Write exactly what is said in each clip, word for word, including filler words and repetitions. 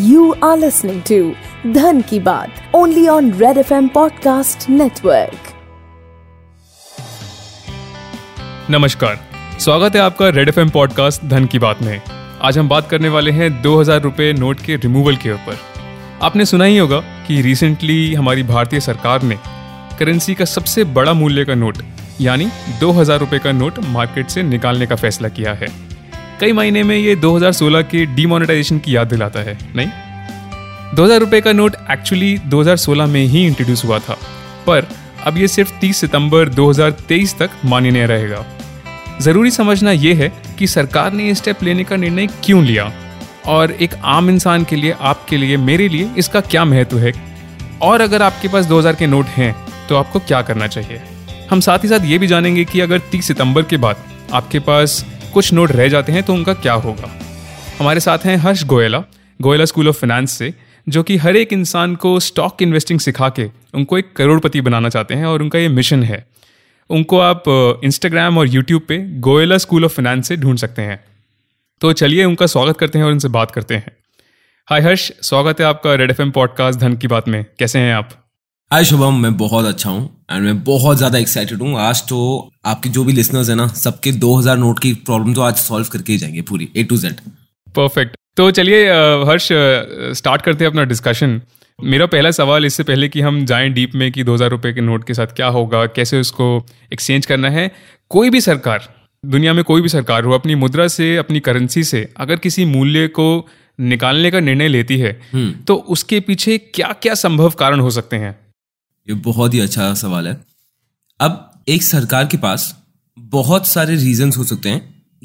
You are listening to धन की बात only on Red F M podcast network. नमस्कार, स्वागत है आपका रेड एफ एम पॉडकास्ट धन की बात में। आज हम बात करने वाले हैं दो हजार रुपये नोट के रिमूवल के ऊपर। आपने सुना ही होगा कि रिसेंटली हमारी भारतीय सरकार ने करेंसी का सबसे बड़ा मूल्य का नोट यानी दो हजार रुपये का नोट मार्केट से निकालने का फैसला किया है। कई महीने में ये दो हज़ार सोलह के डीमोनेटाइजेशन की याद दिलाता है, नहीं? दो हज़ार रुपये का नोट एक्चुअली दो हज़ार सोलह में ही इंट्रोड्यूस हुआ था, पर अब ये सिर्फ तीस सितंबर दो हज़ार तेईस तक मान्य रहेगा। ज़रूरी समझना ये है कि सरकार ने ये स्टेप लेने का निर्णय क्यों लिया और एक आम इंसान के लिए, आपके लिए, मेरे लिए इसका क्या महत्व है, और अगर आपके पास दो हज़ार के नोट हैं तो आपको क्या करना चाहिए। हम साथ ही साथ ये भी जानेंगे कि अगर तीस सितंबर के बाद आपके पास कुछ नोट रह जाते हैं तो उनका क्या होगा। हमारे साथ हैं Harsh Goyla, Goyla school of finance से, जो कि हर एक इंसान को स्टॉक इन्वेस्टिंग सिखा के उनको एक करोड़पति बनाना चाहते हैं और उनका ये मिशन है। उनको आप इंस्टाग्राम और यूट्यूब पे गोयला स्कूल ऑफ फाइनेंस से ढूंढ सकते हैं। तो चलिए उनका स्वागत करते हैं और उनसे बात करते हैं। हाय हर्ष, स्वागत है आपका रेड एफएम पॉडकास्ट धन की बात में। कैसे हैं आप? हाय शुभम, मैं बहुत अच्छा हूँ एंड मैं बहुत ज़्यादा एक्साइटेड हूँ। आज तो आपके जो भी लिसनर्स हैं ना, सबके दो हज़ार नोट की प्रॉब्लम तो आज सॉल्व करके ही जाएंगे, पूरी ए टू जेड। परफेक्ट। तो चलिए हर्ष, स्टार्ट करते हैं अपना डिस्कशन। मेरा पहला सवाल, इससे पहले कि हम जाएं डीप में कि दो हज़ार रुपये के नोट के साथ क्या होगा, कैसे उसको एक्सचेंज करना है, कोई भी सरकार, दुनिया में कोई भी सरकार हो, अपनी मुद्रा से, अपनी करेंसी से अगर किसी मूल्य को निकालने का निर्णय लेती है तो उसके पीछे क्या क्या संभव कारण हो सकते हैं? ये बहुत ही अच्छा सवाल है। अब एक सरकार के पास बहुत सारे रीजंस हो सकते हैं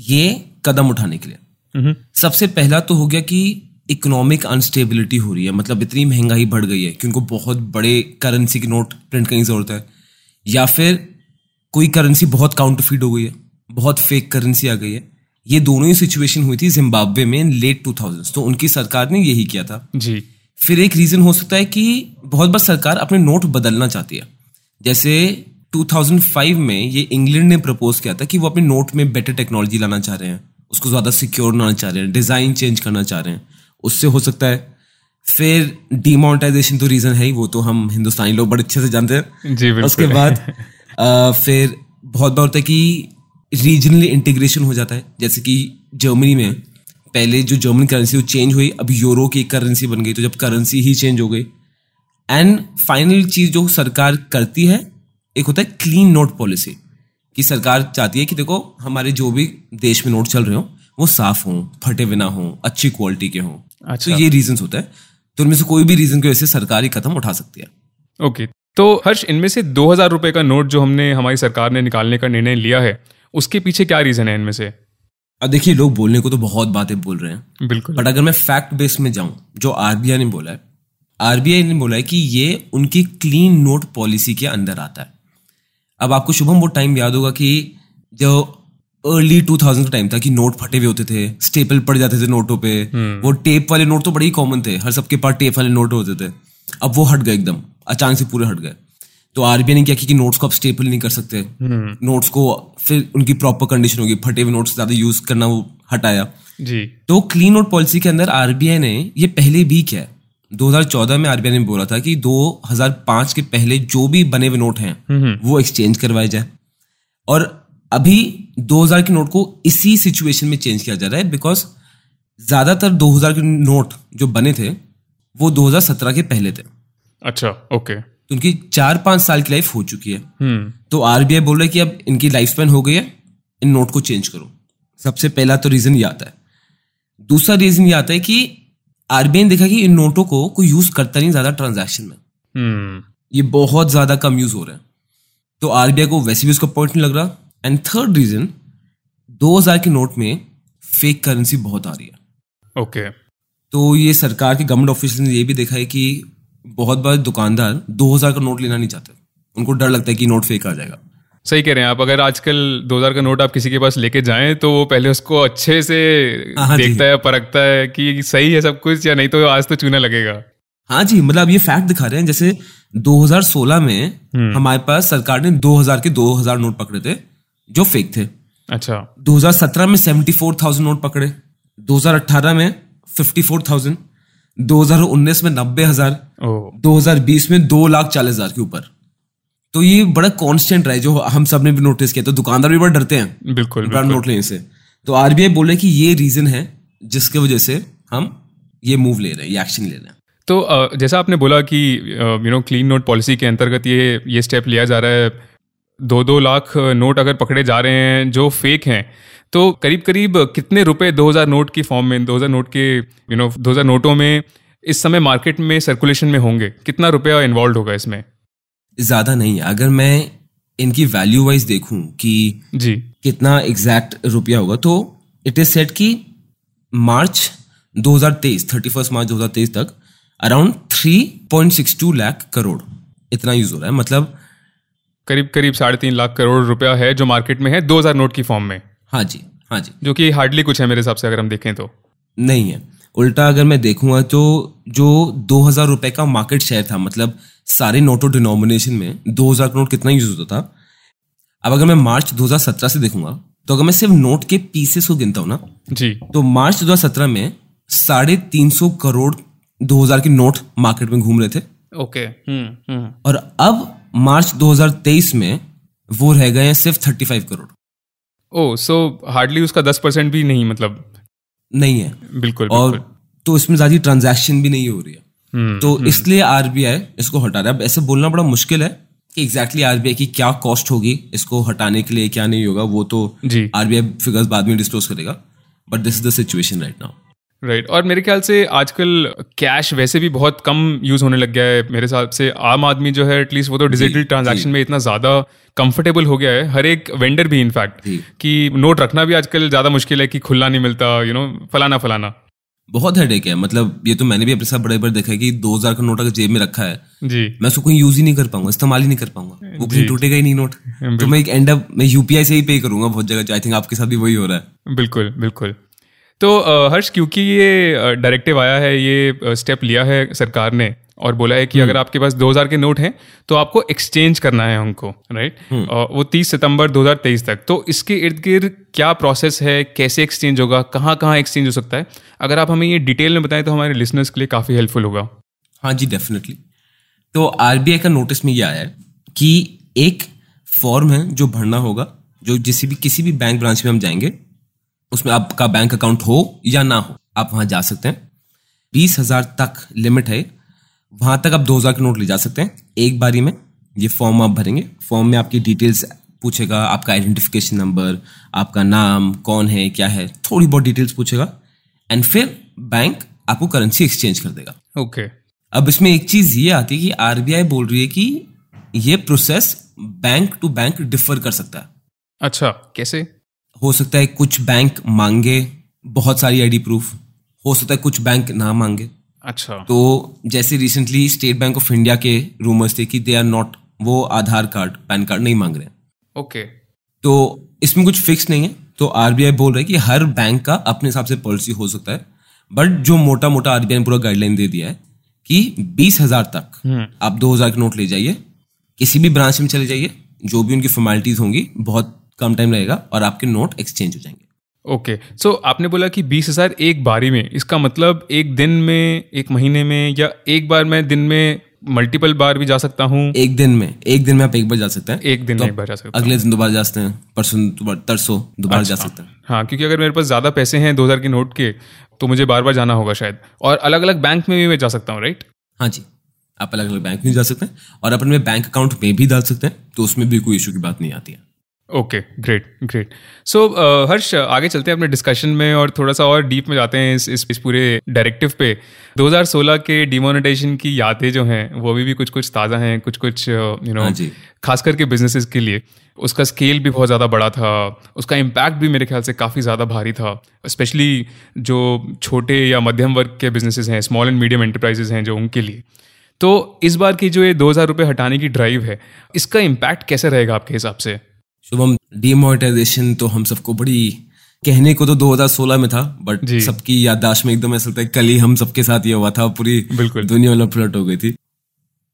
ये कदम उठाने के लिए। सबसे पहला तो हो गया कि इकोनॉमिक अनस्टेबिलिटी हो रही है, मतलब इतनी महंगाई बढ़ गई है कि उनको बहुत बड़े करेंसी के नोट प्रिंट करने की जरूरत है, या फिर कोई करेंसी बहुत काउंटरफीट हो गई है, बहुत फेक करेंसी आ गई है। ये दोनों ही सिचुएशन हुई थी जिम्बाब्वे में लेट टू थाउजेंड्स, तो उनकी सरकार ने यही किया था जी। फिर एक रीज़न हो सकता है कि बहुत बार सरकार अपने नोट बदलना चाहती है। जैसे दो हज़ार पाँच में ये इंग्लैंड ने प्रपोज किया था कि वो अपने नोट में बेटर टेक्नोलॉजी लाना चाह रहे हैं, उसको ज़्यादा सिक्योर बनाना चाह रहे हैं, डिज़ाइन चेंज करना चाह रहे हैं, उससे हो सकता है। फिर डीमोनेटाइजेशन तो रीज़न है ही, वो तो हम हिंदुस्तानी लोग बड़े अच्छे से जानते हैं जी। उसके बाद आ, फिर बहुत बार होता है कि रीजनल इंटीग्रेशन हो जाता है। जैसे कि जर्मनी में पहले जो जर्मन करेंसी वो चेंज हुई, अब यूरो की करेंसी बन गई, तो जब करेंसी ही चेंज हो गई। एंड फाइनल चीज़ जो सरकार करती है, एक होता है क्लीन नोट पॉलिसी, कि सरकार चाहती है कि देखो हमारे जो भी देश में नोट चल रहे हो वो साफ हों, फटे बिना हों, अच्छी क्वालिटी के हों। अच्छा। तो ये रीजंस होता है, तो उनमें से कोई भी रीजन की वजह से सरकार ये कदम उठा सकती है। Okay okay. तो हर्ष, इनमें से दो हज़ार रुपये का नोट जो हमने, हमारी सरकार ने निकालने का निर्णय लिया है, उसके पीछे क्या रीज़न है इनमें से? अब देखिए, लोग बोलने को तो बहुत बातें बोल रहे हैं, बिल्कुल, बट अगर मैं फैक्ट बेस में जाऊं, जो आरबीआई ने बोला है, आरबीआई ने बोला है कि ये उनकी क्लीन नोट पॉलिसी के अंदर आता है। अब आपको शुभम वो टाइम याद होगा कि जो अर्ली टू थाउजेंड का टाइम था कि नोट फटे हुए होते थे, स्टेपल पड़ जाते थे नोटों पे, वो टेप वाले नोट तो बड़े ही कॉमन थे, हर सबके पास टेप वाले नोट होते थे। अब वो हट गए, एकदम अचानक से पूरे हट गए। तो आरबीआई ने क्या किया कि नोट्स को आप स्टेपल नहीं कर सकते, नोट्स को फिर उनकी प्रॉपर कंडीशन होगी, फटे हुए नोट्स ज्यादा यूज करना वो हटाया जी। तो क्लीन नोट पॉलिसी के अंदर आरबीआई ने ये पहले भी किया है। दो हज़ार चौदह में आरबीआई ने बोला था कि दो हज़ार पाँच के पहले जो भी बने हुए नोट हैं वो एक्सचेंज करवाए जाए, और अभी दो हज़ार के नोट को इसी सिचुएशन में चेंज किया जा रहा है, बिकॉज ज्यादातर दो हज़ार के नोट जो बने थे वो दो हज़ार सत्रह के पहले थे। अच्छा, ओके। तो उनकी चार पांच साल की लाइफ हो चुकी है। hmm. तो आरबीआई बोल रहा है कि अब इनकी लाइफ स्पेन हो गई है, इन नोट को चेंज करो। सबसे पहला तो रीजन ये आता है। दूसरा रीजन ये आता है कि आरबीआई ने देखा कि इन नोटों को कोई यूज करता नहीं ज्यादा ट्रांजैक्शन में। hmm. ये बहुत ज्यादा कम यूज हो रहा है, तो आरबीआई को वैसे भी उसका पॉइंट नहीं लग रहा। एंड थर्ड रीजन, दो हजार के नोट में फेक करेंसी बहुत आ रही है। Okay okay. तो ये सरकार के गवर्नमेंट ऑफिसर्स ने ये भी देखा है कि बहुत बार दुकानदार दो हज़ार का नोट लेना नहीं चाहते, उनको डर लगता है कि नोट फेक आ जाएगा। सही कह रहे हैं आप। अगर आजकल दो हज़ार का नोट आप किसी के पास लेके जाएं तो वो पहले उसको अच्छे से देखता है, परखता है कि सही है सब कुछ या नहीं, तो आज तो चूना लगेगा। हाँ जी, मतलब ये फैक्ट दिखा रहे हैं। जैसे दो हज़ार सोलह में हमारे पास सरकार ने दो हज़ार के दो हज़ार नोट पकड़े थे जो फेक थे। अच्छा। दो हज़ार सत्रह में सेवेंटी फोर थाउजेंड नोट पकड़े, दो हज़ार अठारह में फिफ्टी फोर थाउजेंड, दो हज़ार उन्नीस में नब्बे हज़ार, दो हज़ार बीस में दो लाख चालीस हजार के ऊपर। तो ये बड़ा कांस्टेंट रहा है, जो हम सब ने भी नोटिस किया। तो दुकानदार भी बड़ा डरते हैं बिल्कुल ब्रांड नोट लेने से। तो आरबीआई बोले कि ये रीजन है जिसके वजह से हम ये मूव ले रहे हैं, ये एक्शन ले रहे हैं। तो जैसा आपने बोला कि you know clean note policy के अंतर्गत ये ये स्टेप लिया जा रहा है, दो दो लाख नोट अगर पकड़े जा रहे हैं जो फेक हैं, तो करीब करीब कितने रुपए दो हज़ार नोट की फॉर्म में, दो हज़ार नोट के यू नो दो हज़ार नोटों में इस समय मार्केट में सर्कुलेशन में होंगे? कितना रुपया इन्वॉल्व होगा इसमें? ज़्यादा नहीं। अगर मैं इनकी वैल्यू वाइज देखूं कि जी कितना एग्जैक्ट रुपया होगा, तो इट इज सेट कि मार्च दो हज़ार तेईस, थर्टी फर्स्ट मार्च दो हज़ार तेईस तक around three point six two lakh crore इतना यूज हो रहा है। मतलब करीब करीब साढ़े तीन लाख करोड़ रुपया है जो मार्केट में है दो हज़ार नोट की फॉर्म में। हाँ जी, हाँ जी, जो कि हार्डली कुछ है मेरे हिसाब से, अगर हम देखें तो नहीं है। उल्टा अगर मैं देखूंगा तो जो दो हज़ार रुपए का मार्केट शेयर था, मतलब सारे नोटों डिनोमिनेशन में दो हज़ार करोड़ कितना यूज होता था। अब अगर मैं मार्च दो हज़ार सत्रह से देखूंगा, तो अगर मैं सिर्फ नोट के पीसेस को गिनता हूँ ना जी, तो मार्च दो हज़ार सत्रह में साढ़े तीन सौ करोड़ दो हज़ार के नोट मार्केट में घूम रहे थे। ओके। हम्म हम्म। और अब मार्च दो हज़ार तेईस में वो रह गए हैं सिर्फ पैंतीस करोड़। ओ, सो हार्डली उसका दस परसेंट भी नहीं, मतलब नहीं है बिल्कुल। और बिल्कुल। तो इसमें ज्यादा ट्रांजैक्शन भी नहीं हो रही है। हुँ, तो हुँ। इसलिए आरबीआई इसको हटा रहा है। अब ऐसे बोलना बड़ा मुश्किल है कि एग्जैक्टली आरबीआई की क्या कॉस्ट होगी इसको हटाने के लिए, क्या नहीं होगा, वो तो आरबीआई फिगर्स बाद में डिस्क्लोज करेगा। But this is the situation right now. Right. और मेरे ख्याल से आजकल कैश वैसे भी बहुत कम यूज होने लग गया है मेरे हिसाब से। आम आदमी जो है एटलीस्ट वो तो डिजिटल ट्रांजैक्शन में इतना ज़्यादा कंफर्टेबल हो गया है, हर एक वेंडर भी इनफैक्ट, कि नोट रखना भी आजकल ज़्यादा मुश्किल है कि खुला नहीं मिलता, यू नो फलाना फलाना बहुत हेडेक है। मतलब ये तो मैंने भी अपने साथ बड़े बार देखा है कि दो हज़ार का नोट अगर जेब में रखा है जी, मैं उसको कहीं यूज ही नहीं कर पाऊंगा, इस्तेमाल ही नहीं कर पाऊंगा, वो कहीं टूटेगा ही नहीं नोट। तो मैं एक एंड अप मैं यूपीआई से ही पे करूंगा बहुत जगह। आई थिंक आपके साथ भी वही हो रहा है। बिल्कुल बिल्कुल। तो हर्ष, क्योंकि ये डायरेक्टिव आया है, ये स्टेप लिया है सरकार ने और बोला है कि अगर आपके पास दो हज़ार के नोट हैं तो आपको एक्सचेंज करना है उनको, राइट, वो तीस सितंबर दो हज़ार तेईस तक। तो इसके इर्द गिर्द क्या प्रोसेस है, कैसे एक्सचेंज होगा, कहाँ कहाँ एक्सचेंज हो सकता है, अगर आप हमें ये डिटेल में बताएं तो हमारे लिसनर्स के लिए काफ़ी हेल्पफुल होगा। हाँ जी, डेफिनेटली। तो आरबीआई का नोटिस में ये आया है कि एक फॉर्म है जो भरना होगा, जो जिस भी किसी भी बैंक ब्रांच में हम जाएंगे, उसमें आपका बैंक अकाउंट हो या ना हो, आप वहां जा सकते हैं। बीस हजार तक लिमिट है, वहां तक आप दो हजार के नोट ले जा सकते हैं एक बारी में। ये फॉर्म आप भरेंगे, फॉर्म में आपकी डिटेल्स पूछेगा, आपका आइडेंटिफिकेशन नंबर, आपका नाम, कौन है, क्या है, थोड़ी बहुत डिटेल्स पूछेगा, एंड फिर बैंक आपको करेंसी एक्सचेंज कर देगा। Okay okay. अब इसमें एक चीज ये आती है कि आरबीआई बोल रही है कि ये process bank to bank differ कर सकता है। अच्छा, कैसे? हो सकता है कुछ बैंक मांगे बहुत सारी आईडी प्रूफ, हो सकता है कुछ बैंक ना मांगे। अच्छा। तो जैसे recently State Bank of India के रूमर्स थे कि दे आर नॉट, वो आधार कार्ड, पैन कार्ड नहीं मांग रहे हैं। ओके। तो इसमें कुछ फिक्स नहीं है। तो आरबीआई बोल रहा है कि हर बैंक का अपने हिसाब से पॉलिसी हो सकता है, बट जो मोटा मोटा आरबीआई ने पूरा गाइडलाइन दे दिया है कि बीस हजार तक आप दो हजार के नोट ले जाइए, किसी भी ब्रांच में चले जाइए, जो भी उनकी फॉर्मेलिटीज होंगी, बहुत कम टाइम लगेगा और आपके नोट एक्सचेंज हो जाएंगे। Okay okay. सो so, आपने बोला कि बीस हज़ार एक बारी में, इसका मतलब एक दिन में, एक महीने में, या एक बार मैं दिन में मल्टीपल बार भी जा सकता हूँ? एक दिन में एक दिन में आप एक बार जा सकते हैं, एक दिन तो में एक बार जा सकते हैं, अगले दिन दोबारा जा सकते हैं, परसों दोबारा, तरसों दोबारा जा सकते हैं। हाँ, क्योंकि अगर मेरे पास ज़्यादा पैसे हैं दो हज़ार के नोट के, तो मुझे बार बार जाना होगा शायद, और अलग अलग बैंक में भी मैं जा सकता हूँ, राइट? हाँ जी, आप अलग अलग बैंक में जा सकते हैं और अपने बैंक अकाउंट में भी डाल सकते हैं, तो उसमें भी कोई इशू की बात नहीं आती है। Okay, great great. So Harsh, आगे चलते हैं अपने डिस्कशन में और थोड़ा सा और डीप में जाते हैं इस इस, इस पूरे डायरेक्टिव पे। दो हज़ार सोलह के डिमोनेटाइजेशन की यादें जो हैं वो अभी भी कुछ कुछ ताज़ा हैं, कुछ कुछ यू नो खास करके बिजनेसेस के लिए। उसका स्केल भी बहुत ज़्यादा बड़ा था, उसका इम्पैक्ट भी मेरे ख्याल से काफ़ी ज़्यादा भारी था, स्पेशली जो छोटे या मध्यम वर्ग के बिजनेसेस हैं, स्मॉल एंड मीडियम एंटरप्राइजेज हैं, जो उनके लिए। तो इस बार की जो ये दो हज़ार रुपये हटाने की ड्राइव है, इसका इम्पैक्ट कैसे रहेगा आपके हिसाब से? शुभम, डीमोनेटाइजेशन तो हम सबको बड़ी, कहने को तो दो हज़ार सोलह में था, बट सबकी याददाश्त में एकदम ऐसा लगता है कल ही हम सबके साथ ये हुआ था, पूरी दुनिया लपलट हो गई थी।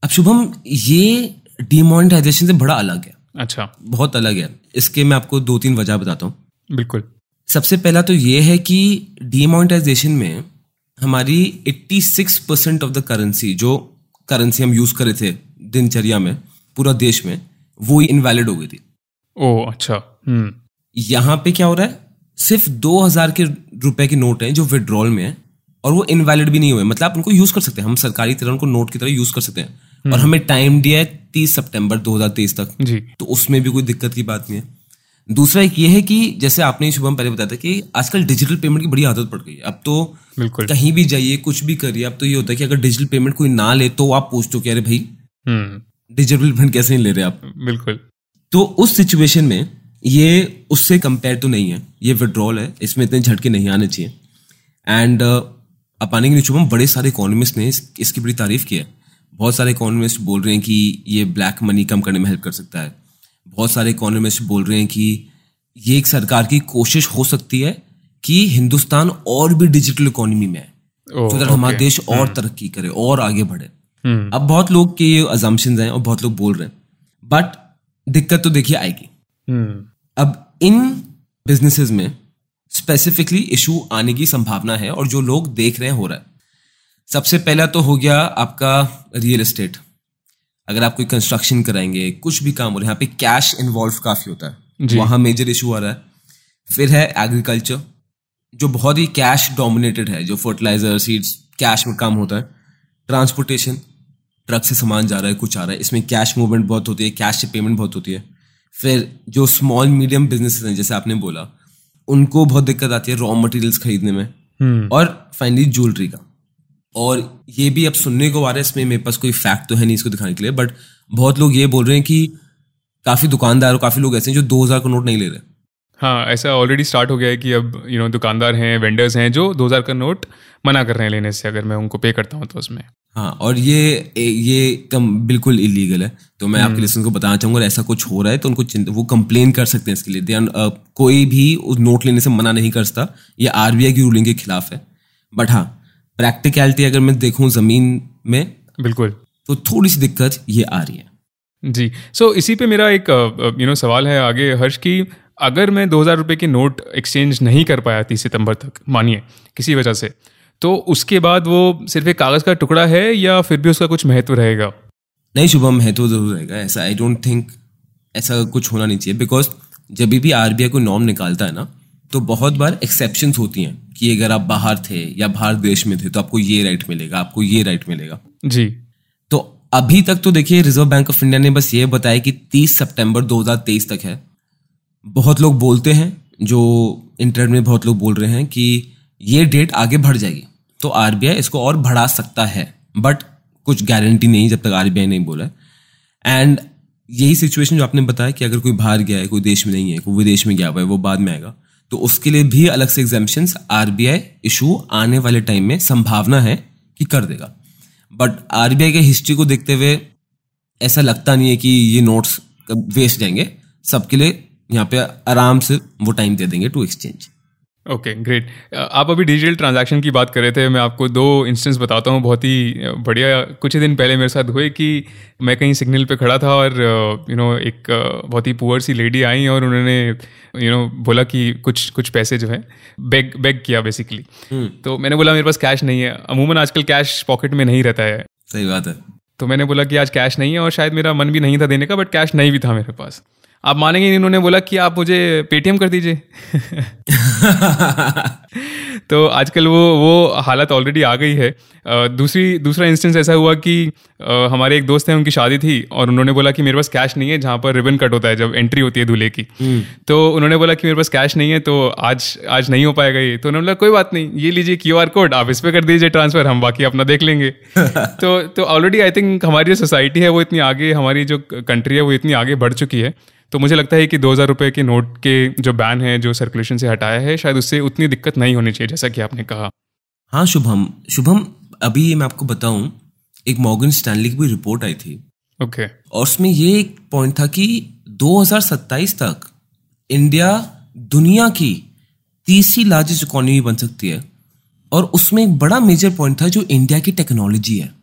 अब शुभम, ये डीमोनेटाइजेशन से बड़ा अलग है। अच्छा, बहुत अलग है। इसके मैं आपको दो तीन वजह बताता हूँ। बिल्कुल। सबसे पहला तो ये है कि डीमोनेटाइजेशन में हमारी छियासी परसेंट ऑफ द करेंसी, जो करेंसी हम यूज करे थे दिनचर्या में पूरा देश में, वो इनवैलिड हो गई थी। ओह अच्छा। हम्म यहाँ पे क्या हो रहा है, सिर्फ दो हज़ार के रुपए के नोट हैं जो विड्रॉल में हैं और वो इनवैलिड भी नहीं हुए, मतलब आप उनको यूज कर सकते हैं, हम सरकारी तरह उनको नोट की तरह यूज कर सकते हैं। hmm. और हमें टाइम दिया है तीस सितंबर दो हज़ार तेईस तक जी। तो उसमें भी कोई दिक्कत की बात नहीं है। दूसरा एक ये है कि जैसे आपने शुभम पहले बताया था कि आजकल डिजिटल पेमेंट की बड़ी आदत पड़ गई है, अब तो बिल्कुल कहीं भी जाइए कुछ भी करिए, अब तो ये होता है कि अगर डिजिटल पेमेंट कोई ना ले तो आप पूछते हो कि अरे भाई डिजिटल पेमेंट कैसे नहीं ले रहे आप। बिल्कुल। तो उस सिचुएशन में ये उससे कंपेयर तो नहीं है, ये विड्रॉल है, इसमें इतने झटके नहीं आने चाहिए। एंड अपाने के नीचे बड़े सारे इकोनॉमिस्ट ने इस, इसकी बड़ी तारीफ की है। बहुत सारे इकोनॉमिस्ट बोल रहे हैं कि ये ब्लैक मनी कम करने में हेल्प कर सकता है, बहुत सारे इकोनॉमिस्ट बोल रहे हैं कि ये एक सरकार की कोशिश हो सकती है कि हिंदुस्तान और भी डिजिटल इकोनॉमी में है, oh, तो okay. हमारा देश hmm. और तरक्की करे और आगे बढ़े। hmm. अब बहुत लोग के ये अजम्पशंस हैं और बहुत लोग बोल रहे हैं, बट दिक्कत तो देखिए आएगी। hmm. अब इन बिजनेसेस में स्पेसिफिकली इशू आने की संभावना है और जो लोग देख रहे हैं हो रहा है। सबसे पहला तो हो गया आपका रियल एस्टेट। अगर आप कोई कंस्ट्रक्शन कराएंगे, कुछ भी काम हो रहा है, यहाँ पे कैश इन्वॉल्व काफी होता है, वहां मेजर इशू आ रहा है। फिर है एग्रीकल्चर, जो बहुत ही कैश डोमिनेटेड है, जो फर्टिलाइजर सीड्स कैश में काम होता है। ट्रांसपोर्टेशन, ट्रक से सामान जा रहा है, कुछ आ रहा है, इसमें कैश मूवमेंट बहुत होती है, कैश से पेमेंट बहुत होती है। फिर जो स्मॉल मीडियम बिजनेसेस हैं जैसे आपने बोला, उनको बहुत दिक्कत आती है रॉ मटेरियल्स खरीदने में। hmm. और फाइनली ज्वेलरी का, और ये भी अब सुनने को आ रहा है, इसमें मेरे पास कोई फैक्ट तो है नहीं इसको दिखाने के लिए, बट बहुत लोग ये बोल रहे हैं कि काफी दुकानदार और काफी लोग ऐसे हैं जो दो हज़ार का नोट नहीं ले रहे। हाँ, ऐसा ऑलरेडी स्टार्ट हो गया है कि अब यू नो दुकानदार हैं, वेंडर्स हैं जो दो हज़ार का नोट मना कर रहे हैं लेने से, अगर मैं उनको पे करता हूँ तो उसमें। हाँ, और ये ये कम बिल्कुल इलीगल है। तो मैं आपके लिसनर्स को बताना चाहूँगा, अगर ऐसा कुछ हो रहा है तो उनको वो कंप्लेन कर सकते हैं इसके लिए। दे आर कोई भी उस नोट लेने से मना नहीं कर सकता, ये आरबीआई की रूलिंग के खिलाफ है। बट हाँ, प्रैक्टिकलिटी अगर मैं देखूँ जमीन में, बिल्कुल, तो थोड़ी सी दिक्कत ये आ रही है जी। सो so, इसी पे मेरा एक यू नो सवाल है आगे हर्ष की, अगर मैं दो हज़ार रुपये के नोट एक्सचेंज नहीं कर पाया तीस सितंबर तक, मानिए किसी वजह से, तो उसके बाद वो सिर्फ एक कागज़ का टुकड़ा है या फिर भी उसका कुछ महत्व रहेगा? नहीं शुभम, महत्व जरूर रहेगा ऐसा। आई डोंट थिंक ऐसा कुछ होना नहीं चाहिए, बिकॉज जब भी आरबीआई कोई नॉर्म निकालता है ना, तो बहुत बार एक्सेप्शंस होती हैं कि अगर आप बाहर थे या बाहर देश में थे तो आपको ये राइट मिलेगा, आपको ये राइट मिलेगा जी। तो अभी तक तो देखिए रिजर्व बैंक ऑफ इंडिया ने बस ये बताया कि तीस सितंबर दो हज़ार तेईस तक है। बहुत लोग बोलते हैं, जो इंटरनेट में बहुत लोग बोल रहे हैं कि ये डेट आगे बढ़ जाएगी, तो आरबीआई इसको और बढ़ा सकता है, बट कुछ गारंटी नहीं जब तक आरबीआई नहीं बोला है। एंड यही सिचुएशन जो आपने बताया कि अगर कोई बाहर गया है, कोई देश में नहीं है, कोई विदेश में गया हुआ है, वो बाद में आएगा, तो उसके लिए भी अलग से एग्जाम्पशंस आरबीआई इशू आने वाले टाइम में संभावना है कि कर देगा। बट आरबीआई के हिस्ट्री को देखते हुए ऐसा लगता नहीं है कि ये नोट्स वेस्ट जाएंगे, सबके लिए यहाँ पे आराम से वो टाइम दे देंगे टू एक्सचेंज। Okay great. आप अभी डिजिटल ट्रांजैक्शन की बात कर रहे थे, मैं आपको दो इंस्टेंस बताता हूँ, बहुत ही बढ़िया कुछ ही दिन पहले मेरे साथ हुए कि मैं कहीं सिग्नल पे खड़ा था और यू नो एक बहुत ही पुअर सी लेडी आई और उन्होंने यू नो बोला कि कुछ कुछ पैसे जो है बेग बेग किया बेसिकली। तो मैंने बोला मेरे पास कैश नहीं है, अमूमन आजकल कैश पॉकेट में नहीं रहता है। सही बात है। तो मैंने बोला कि आज कैश नहीं है और शायद मेरा मन भी नहीं था देने का, बट कैश नहीं भी था मेरे पास। आप मानेंगे, इन्होंने बोला कि आप मुझे पेटीएम कर दीजिए। तो आजकल वो वो हालत ऑलरेडी आ गई है। दूसरी दूसरा इंस्टेंस ऐसा हुआ कि हमारे एक दोस्त हैं, उनकी शादी थी और उन्होंने बोला कि मेरे पास कैश नहीं है, जहाँ पर रिबन कट होता है जब एंट्री होती है दूल्हे की, तो उन्होंने बोला कि मेरे पास कैश नहीं है तो आज आज नहीं हो पाएगा ये। तो उन्होंने बोला कोई बात नहीं, ये लीजिए क्यू आर कोड, आप इस पर कर दीजिए ट्रांसफर, हम बाकी अपना देख लेंगे। तो तो ऑलरेडी आई थिंक हमारी जो सोसाइटी है वो इतनी आगे, हमारी जो कंट्री है वो इतनी आगे बढ़ चुकी है, तो मुझे लगता है कि दो हज़ार रुपए के नोट के जो बैन है, जो सर्कुलेशन से हटाया है, शायद उससे उतनी दिक्कत नहीं होनी चाहिए जैसा कि आपने कहा। हाँ शुभम, शुभम अभी मैं आपको बताऊं, एक मॉर्गन स्टैनली की भी रिपोर्ट आई थी, ओके, और उसमें ये एक पॉइंट था कि दो हज़ार सत्ताईस तक इंडिया दुनिया की तीसरी लार्जेस्ट इकोनॉमी बन सकती है, और उसमें एक बड़ा मेजर पॉइंट था जो इंडिया की टेक्नोलॉजी है,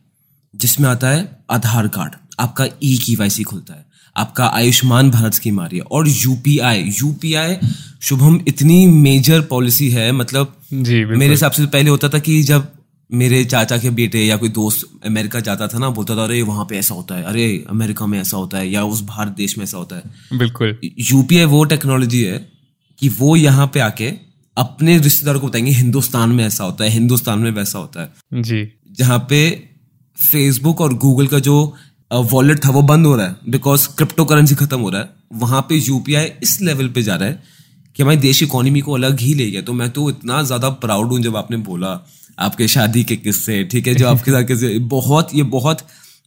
जिसमें आता है आधार कार्ड, आपका ई केवाईसी खुलता है, आपका आयुष्मान भारत स्कीम आ रही है, और यूपीआई यूपीआई। शुभम, इतनी मेजर पॉलिसी है, मतलब जी, मेरे हिसाब से पहले होता था कि जब मेरे चाचा के बेटे या कोई दोस्त अमेरिका जाता था ना, बोलता था अरे वहाँ पे ऐसा होता है, अरे अमेरिका में ऐसा होता है, या उस भारत देश में ऐसा होता है। बिल्कुल, यूपीआई वो टेक्नोलॉजी है कि वो यहाँ पे आके अपने रिश्तेदारों को बताएंगे हिंदुस्तान में ऐसा होता है, हिंदुस्तान में वैसा होता है। जी, जहाँ पे फेसबुक और गूगल का जो वॉलेट था वो बंद हो रहा है बिकॉज क्रिप्टो करेंसी खत्म हो रहा है, वहाँ पे यूपीआई इस लेवल पे जा रहा है कि हमारी देश की इकोनॉमी को अलग ही ले गया। तो मैं तो इतना ज़्यादा प्राउड हूँ जब आपने बोला आपके शादी के किस्से, ठीक है, जो आपके साथ किस्से, बहुत ये बहुत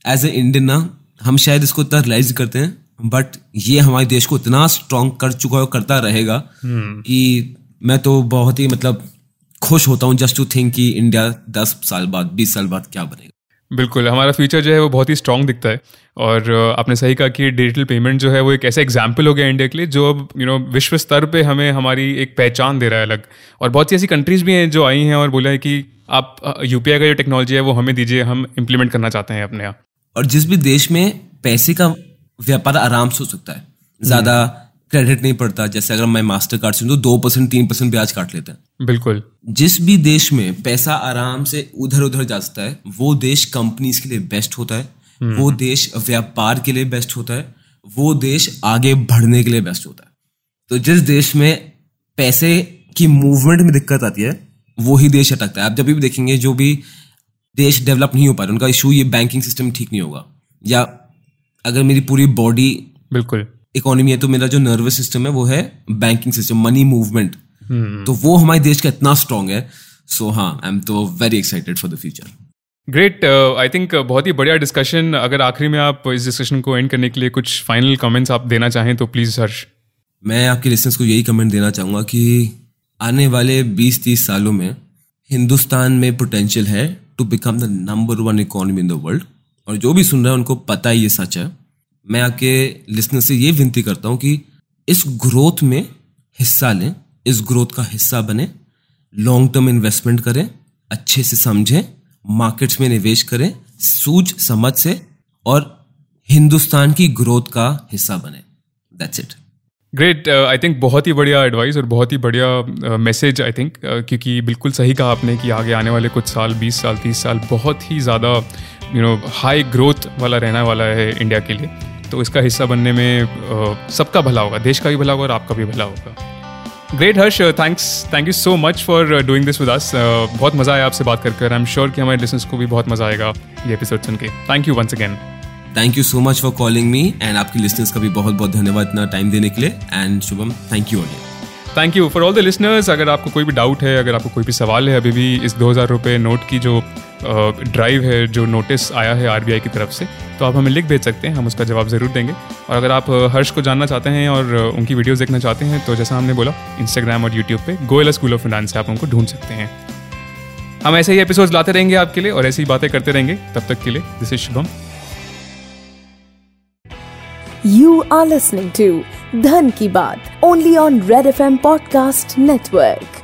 एज ए इंडियन ना हम शायद इसको इतना रियलाइज करते हैं, बट ये हमारे देश को इतना स्ट्रांग कर चुका है और करता रहेगा कि मैं तो बहुत ही मतलब खुश होता हूँ जस्ट टू थिंक कि इंडिया दस साल बाद बीस साल बाद क्या बनेगा। बिल्कुल, हमारा फ्यूचर जो है वो बहुत ही स्ट्रांग दिखता है। और आपने सही कहा कि डिजिटल पेमेंट जो है वो एक ऐसा एग्जाम्पल हो गया इंडिया के लिए जो अब यू नो विश्व स्तर पे हमें हमारी एक पहचान दे रहा है अलग। और बहुत सी ऐसी कंट्रीज़ भी हैं जो आई हैं और बोला है कि आप यूपीआई का जो टेक्नोलॉजी है वो हमें दीजिए, हम इम्प्लीमेंट करना चाहते हैं अपने यहाँ। और जिस भी देश में पैसे का व्यापार आराम से हो सकता है, ज़्यादा क्रेडिट नहीं पड़ता, जैसे अगर मैं मास्टर कार्ड से तो दो परसेंट तीन परसेंट ब्याज काट लेता है। बिल्कुल, जिस भी देश में पैसा आराम से उधर उधर जा सकता है वो देश कंपनीज के लिए बेस्ट होता है, वो देश व्यापार के लिए बेस्ट होता है, वो देश आगे बढ़ने के लिए बेस्ट होता है। तो जिस देश में पैसे की मूवमेंट में दिक्कत आती है वो ही देश अटकता है। आप जब भी देखेंगे जो भी देश डेवलप नहीं हो पा रहे उनका इशू ये बैंकिंग सिस्टम ठीक नहीं होगा, या अगर मेरी पूरी बॉडी बिल्कुल इकोनॉमी है तो मेरा जो नर्वस सिस्टम है वो है बैंकिंग सिस्टम, मनी मूवमेंट। तो वो हमारे देश का इतना स्ट्रांग है। सो हाँ, आई एम तो very excited for the future. Great, I think बहुत ही बढ़िया डिस्कशन। अगर आखिरी में आप इस डिस्कशन को एंड करने के लिए कुछ फाइनल कमेंट्स आप देना चाहें तो प्लीज हर्ष। मैं आपके लिसनर्स को यही कमेंट देना चाहूँगा कि आने वाले बीस तीस सालों में हिंदुस्तान में पोटेंशियल है to become the number one economy in the world. और जो भी सुन रहा है उनको पता है ये सच है। मैं आपके लिसनर से ये विनती करता हूँ कि इस ग्रोथ में हिस्सा लें, इस ग्रोथ का हिस्सा बने, लॉन्ग टर्म इन्वेस्टमेंट करें, अच्छे से समझें, मार्केट्स में निवेश करें सूझ समझ से, और हिंदुस्तान की ग्रोथ का हिस्सा बने। That's it. Great, I think बहुत ही बढ़िया एडवाइस और बहुत ही बढ़िया मैसेज। आई थिंक क्योंकि बिल्कुल सही कहा आपने कि आगे आने वाले कुछ साल बीस साल तीस साल बहुत ही ज़्यादा यू नो हाई ग्रोथ वाला रहने वाला है इंडिया के लिए। तो इसका हिस्सा बनने में सबका भला होगा, देश का भी भला होगा और आपका भी भला होगा। Great Harsh, thanks, thank you so much for doing this with us. बहुत मज़ा आया आपसे बात करके, आई एम श्योर कि हमारे लिसनर्स को भी बहुत मज़ा आएगा ये एपिसोड सुन के। Thank you once again. Thank you so much for calling me, and आपके लिसनर्स का भी बहुत बहुत धन्यवाद इतना टाइम देने के लिए। And Shubham, thank you again. Thank you for all the listeners. अगर आपको कोई भी डाउट है, अगर आपको कोई भी सवाल है, अभी भी इस दो हज़ार रुपये नोट की जो ड्राइव है, जो नोटिस आया है आरबीआई की तरफ से, तो आप हमें लिख भेज सकते हैं, हम उसका जवाब ज़रूर देंगे। और अगर आप हर्ष को जानना चाहते हैं और उनकी वीडियोस देखना चाहते हैं तो जैसा हमने बोला इंस्टाग्राम और यूट्यूब पे गोयला स्कूल ऑफ फाइनेंस से आप उनको ढूंढ सकते हैं। हम ऐसे ही एपिसोड्स लाते रहेंगे आपके लिए और ऐसी ही बातें करते रहेंगे। तब तक के लिए this is Shubham. You are listening to धन की बात only on Red F M podcast network.